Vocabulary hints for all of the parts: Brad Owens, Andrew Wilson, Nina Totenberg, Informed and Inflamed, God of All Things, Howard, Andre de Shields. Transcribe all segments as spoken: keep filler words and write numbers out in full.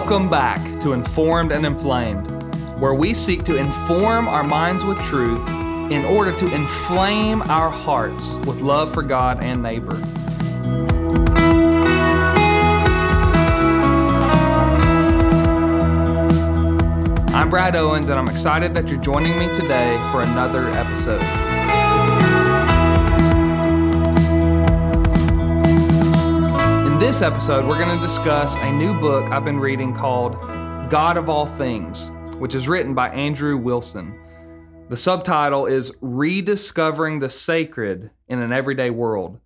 Welcome back to Informed and Inflamed, where we seek to inform our minds with truth in order to inflame our hearts with love for God and neighbor. I'm Brad Owens, and I'm excited that you're joining me today for another episode. In this episode, we're going to discuss a new book I've been reading called God of All Things, which is written by Andrew Wilson. The subtitle is Rediscovering the Sacred in an Everyday World.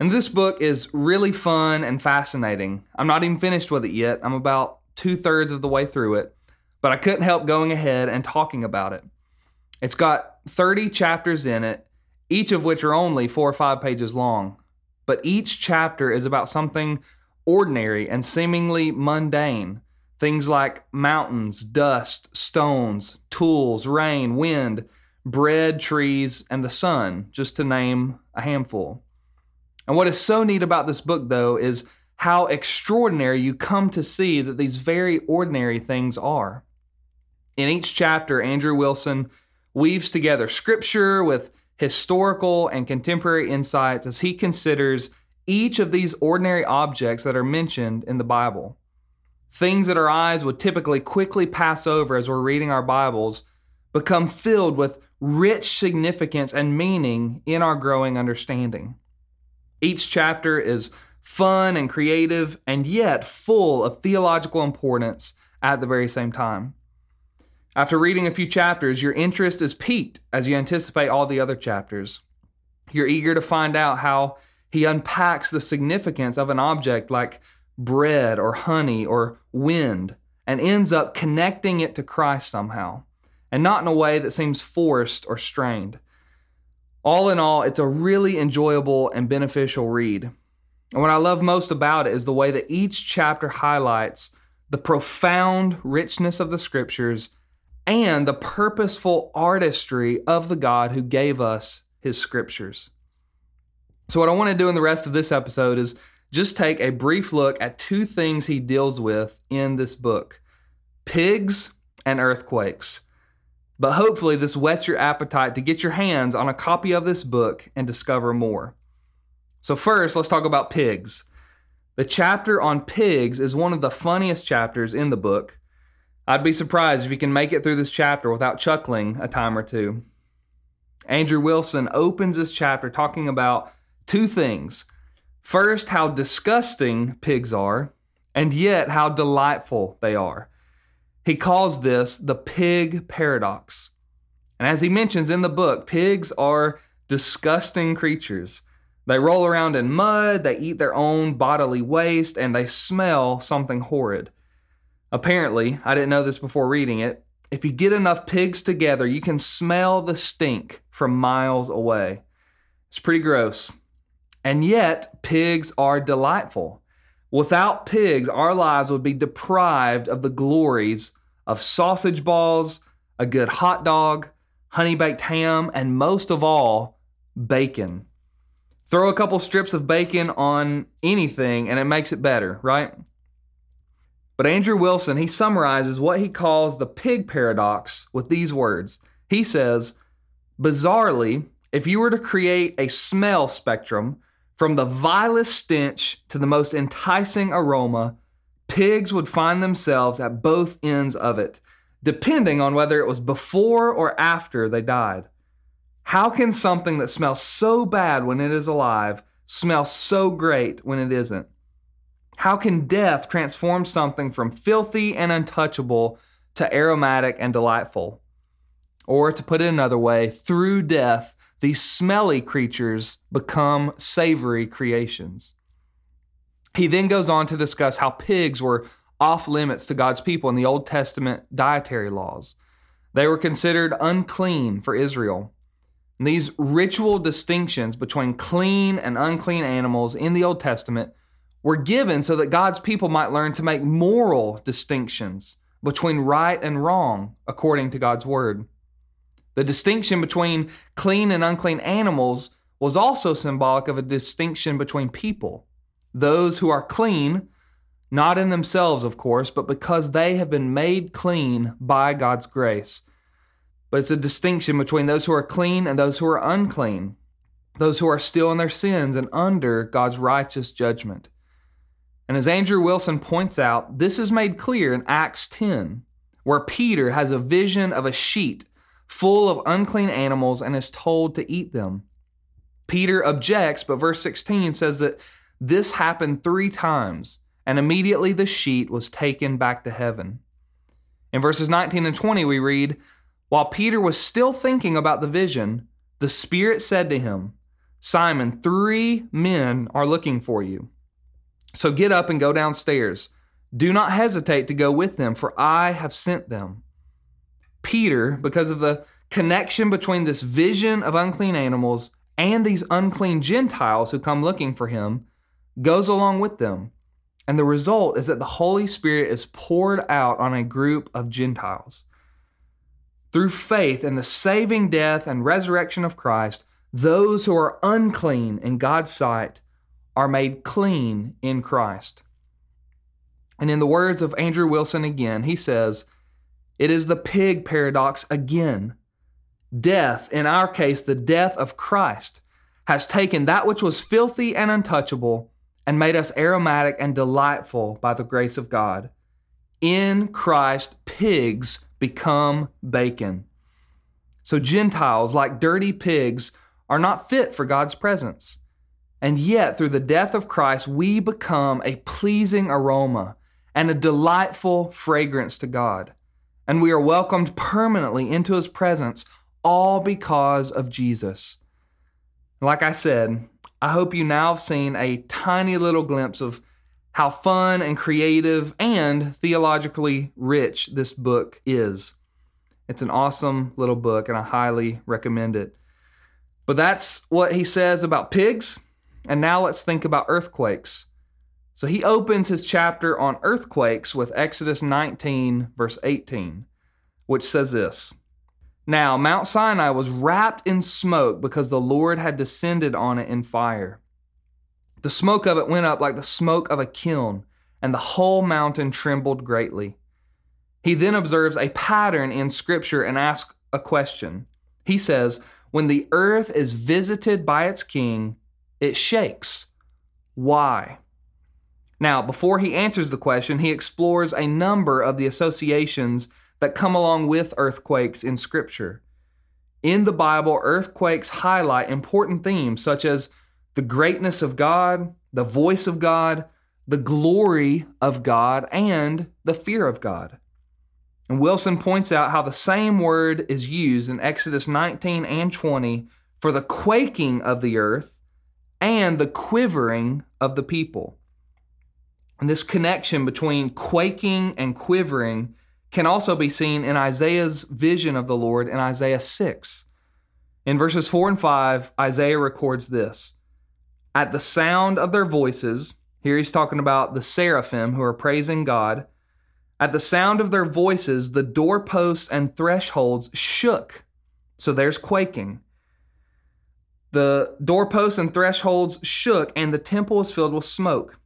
And this book is really fun and fascinating. I'm not even finished with it yet. I'm about two-thirds of the way through it, but I couldn't help going ahead and talking about it. It's got thirty chapters in it, each of which are only four or five pages long. But each chapter is about something ordinary and seemingly mundane. Things like mountains, dust, stones, tools, rain, wind, bread, trees, and the sun, just to name a handful. And what is so neat about this book, though, is how extraordinary you come to see that these very ordinary things are. In each chapter, Andrew Wilson weaves together scripture with historical and contemporary insights as he considers each of these ordinary objects that are mentioned in the Bible. Things that our eyes would typically quickly pass over as we're reading our Bibles become filled with rich significance and meaning in our growing understanding. Each chapter is fun and creative, and yet full of theological importance at the very same time. After reading a few chapters, your interest is piqued as you anticipate all the other chapters. You're eager to find out how he unpacks the significance of an object like bread or honey or wind, and ends up connecting it to Christ somehow, and not in a way that seems forced or strained. All in all, it's a really enjoyable and beneficial read. And what I love most about it is the way that each chapter highlights the profound richness of the scriptures and the purposeful artistry of the God who gave us his scriptures. So what I want to do in the rest of this episode is just take a brief look at two things he deals with in this book: pigs and earthquakes. But hopefully this whets your appetite to get your hands on a copy of this book and discover more. So first, let's talk about pigs. The chapter on pigs is one of the funniest chapters in the book. I'd be surprised if you can make it through this chapter without chuckling a time or two. Andrew Wilson opens this chapter talking about two things. First, how disgusting pigs are, and yet how delightful they are. He calls this the pig paradox. And as he mentions in the book, pigs are disgusting creatures. They roll around in mud, they eat their own bodily waste, and they smell something horrid. Apparently, I didn't know this before reading it, if you get enough pigs together, you can smell the stink from miles away. It's pretty gross. And yet, pigs are delightful. Without pigs, our lives would be deprived of the glories of sausage balls, a good hot dog, honey-baked ham, and most of all, bacon. Throw a couple strips of bacon on anything and it makes it better, right? But Andrew Wilson, he summarizes what he calls the pig paradox with these words. He says, bizarrely, if you were to create a smell spectrum from the vilest stench to the most enticing aroma, pigs would find themselves at both ends of it, depending on whether it was before or after they died. How can something that smells so bad when it is alive smell so great when it isn't? How can death transform something from filthy and untouchable to aromatic and delightful? Or to put it another way, through death, these smelly creatures become savory creations. He then goes on to discuss how pigs were off limits to God's people in the Old Testament dietary laws. They were considered unclean for Israel. And these ritual distinctions between clean and unclean animals in the Old Testament were given so that God's people might learn to make moral distinctions between right and wrong according to God's word. The distinction between clean and unclean animals was also symbolic of a distinction between people, those who are clean Not in themselves, of course, but because they have been made clean by God's grace. But it's a distinction between those who are clean and those who are unclean, those who are still in their sins and under God's righteous judgment. And as Andrew Wilson points out, this is made clear in Acts ten, where Peter has a vision of a sheet full of unclean animals and is told to eat them. Peter objects, but verse sixteen says that this happened three times, and immediately the sheet was taken back to heaven. In verses nineteen and twenty we read, "While Peter was still thinking about the vision, the Spirit said to him, 'Simon, three men are looking for you. So get up and go downstairs. Do not hesitate to go with them, for I have sent them.'" Peter, because of the connection between this vision of unclean animals and these unclean Gentiles who come looking for him, goes along with them. And the result is that the Holy Spirit is poured out on a group of Gentiles. Through faith in the saving death and resurrection of Christ, those who are unclean in God's sight are made clean in Christ. And in the words of Andrew Wilson again, he says, "It is the pig paradox again. Death, in our case, the death of Christ, has taken that which was filthy and untouchable and made us aromatic and delightful by the grace of God. In Christ, pigs become bacon." So Gentiles, like dirty pigs, are not fit for God's presence. And yet, through the death of Christ, we become a pleasing aroma and a delightful fragrance to God. And we are welcomed permanently into His presence, all because of Jesus. Like I said, I hope you now have seen a tiny little glimpse of how fun and creative and theologically rich this book is. It's an awesome little book, and I highly recommend it. But that's what he says about pigs. And now let's think about earthquakes. So he opens his chapter on earthquakes with Exodus nineteen, verse eighteen, which says this, "Now Mount Sinai was wrapped in smoke because the Lord had descended on it in fire. The smoke of it went up like the smoke of a kiln, and the whole mountain trembled greatly." He then observes a pattern in Scripture and asks a question. He says, "When the earth is visited by its king, it shakes. Why?" Now, before he answers the question, he explores a number of the associations that come along with earthquakes in Scripture. In the Bible, earthquakes highlight important themes such as the greatness of God, the voice of God, the glory of God, and the fear of God. And Wilson points out how the same word is used in Exodus nineteen and twenty for the quaking of the earth and the quivering of the people. And this connection between quaking and quivering can also be seen in Isaiah's vision of the Lord in Isaiah six. In verses four and five, Isaiah records this, "At the sound of their voices," here he's talking about the seraphim who are praising God, "at the sound of their voices, the doorposts and thresholds shook." So there's quaking. "The doorposts and thresholds shook, and the temple was filled with smoke."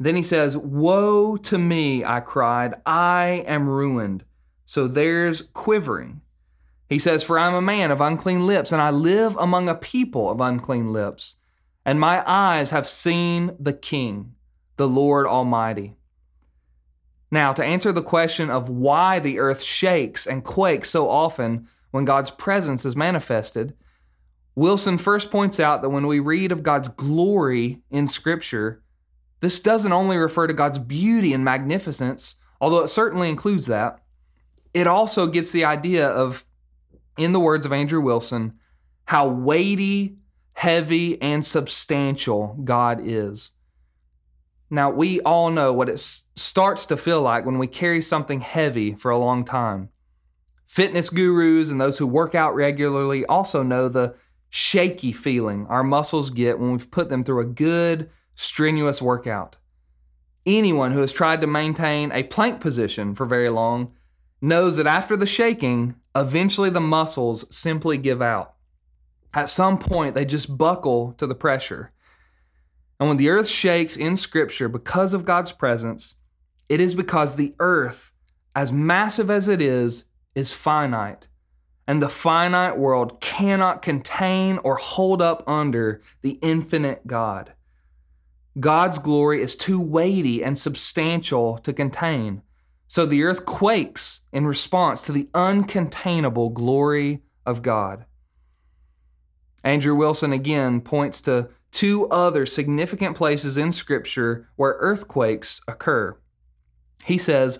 Then he says, "Woe to me, I cried, I am ruined." So there's quivering. He says, "For I am a man of unclean lips, and I live among a people of unclean lips. And my eyes have seen the King, the Lord Almighty." Now, to answer the question of why the earth shakes and quakes so often when God's presence is manifested, Wilson first points out that when we read of God's glory in Scripture, this doesn't only refer to God's beauty and magnificence, although it certainly includes that. It also gets the idea of, in the words of Andrew Wilson, how weighty, heavy, and substantial God is. Now, we all know what it starts to feel like when we carry something heavy for a long time. Fitness gurus and those who work out regularly also know the shaky feeling our muscles get when we've put them through a good, strenuous workout. Anyone who has tried to maintain a plank position for very long knows that after the shaking, eventually the muscles simply give out. At some point, they just buckle to the pressure. And when the earth shakes in Scripture because of God's presence, It is because the earth, as massive as it is, is finite. And the finite world cannot contain or hold up under the infinite God. God's glory is too weighty and substantial to contain. So the earth quakes in response to the uncontainable glory of God. Andrew Wilson again points to two other significant places in Scripture where earthquakes occur. He says,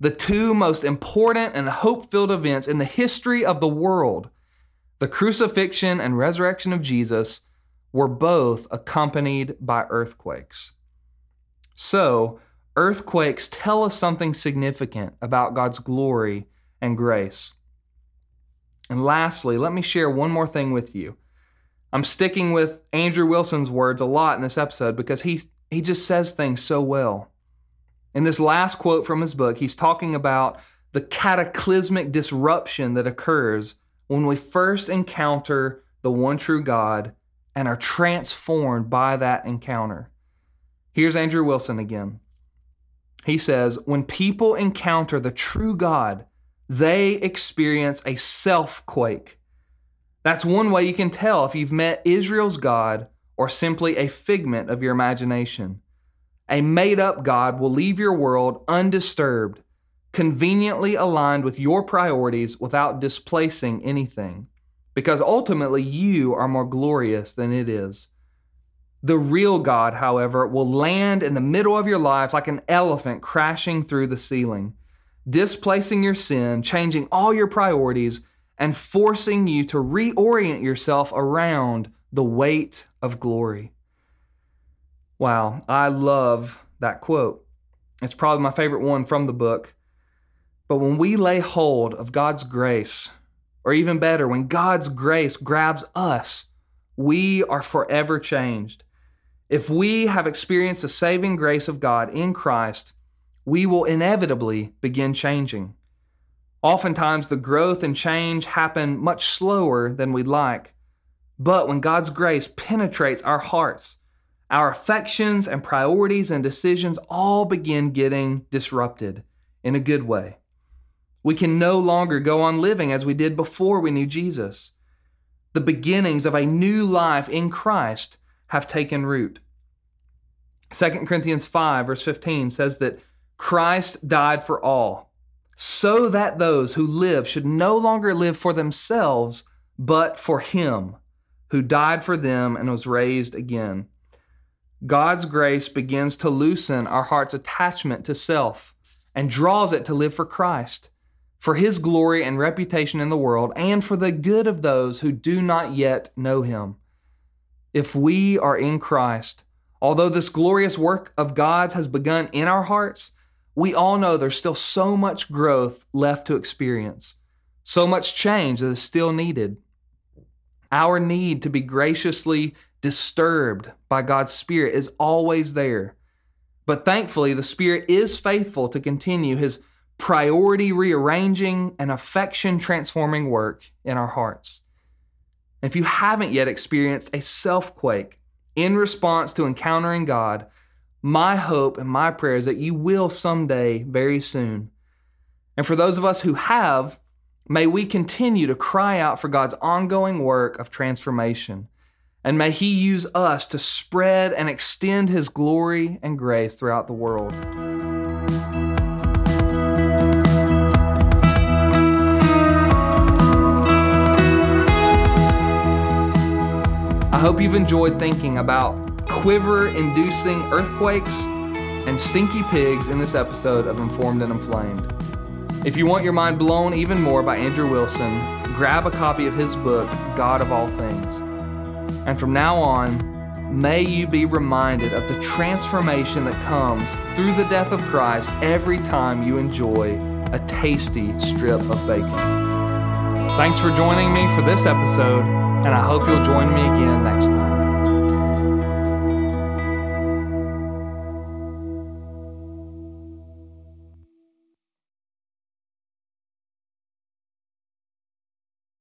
the two most important and hope-filled events in the history of the world, the crucifixion and resurrection of Jesus, were both accompanied by earthquakes. So, earthquakes tell us something significant about God's glory and grace. And lastly, let me share one more thing with you. I'm sticking with Andrew Wilson's words a lot in this episode because he, he just says things so well. In this last quote from his book, he's talking about the cataclysmic disruption that occurs when we first encounter the one true God and are transformed by that encounter. Here's Andrew Wilson again. He says, when people encounter the true God, they experience a self-quake. That's one way you can tell if you've met Israel's God or simply a figment of your imagination. A made-up God will leave your world undisturbed, conveniently aligned with your priorities without displacing anything, because ultimately you are more glorious than it is. The real God, however, will land in the middle of your life like an elephant crashing through the ceiling, displacing your sin, changing all your priorities, and forcing you to reorient yourself around the weight of glory. Wow, I love that quote. It's probably my favorite one from the book. But when we lay hold of God's grace, or even better, when God's grace grabs us, we are forever changed. If we have experienced the saving grace of God in Christ, we will inevitably begin changing. Oftentimes, the growth and change happen much slower than we'd like. But when God's grace penetrates our hearts, our affections and priorities and decisions all begin getting disrupted in a good way. We can no longer go on living as we did before we knew Jesus. The beginnings of a new life in Christ have taken root. Second Corinthians five, verse fifteen says that Christ died for all, so that those who live should no longer live for themselves, but for Him who died for them and was raised again. God's grace begins to loosen our heart's attachment to self and draws it to live for Christ, for His glory and reputation in the world, and for the good of those who do not yet know Him. If we are in Christ, although this glorious work of God's has begun in our hearts, we all know there's still so much growth left to experience, so much change that is still needed. Our need to be graciously disturbed by God's Spirit is always there. But thankfully, the Spirit is faithful to continue His priority rearranging and affection transforming work in our hearts. If you haven't yet experienced a self-quake in response to encountering God, my hope and my prayer is that you will someday very soon. And for those of us who have, may we continue to cry out for God's ongoing work of transformation. And may He use us to spread and extend His glory and grace throughout the world. I hope you've enjoyed thinking about quiver-inducing earthquakes and stinky pigs in this episode of Informed and Inflamed. If you want your mind blown even more by Andrew Wilson, grab a copy of his book, God of All Things. And from now on, may you be reminded of the transformation that comes through the death of Christ every time you enjoy a tasty strip of bacon. Thanks for joining me for this episode, and I hope you'll join me again next time.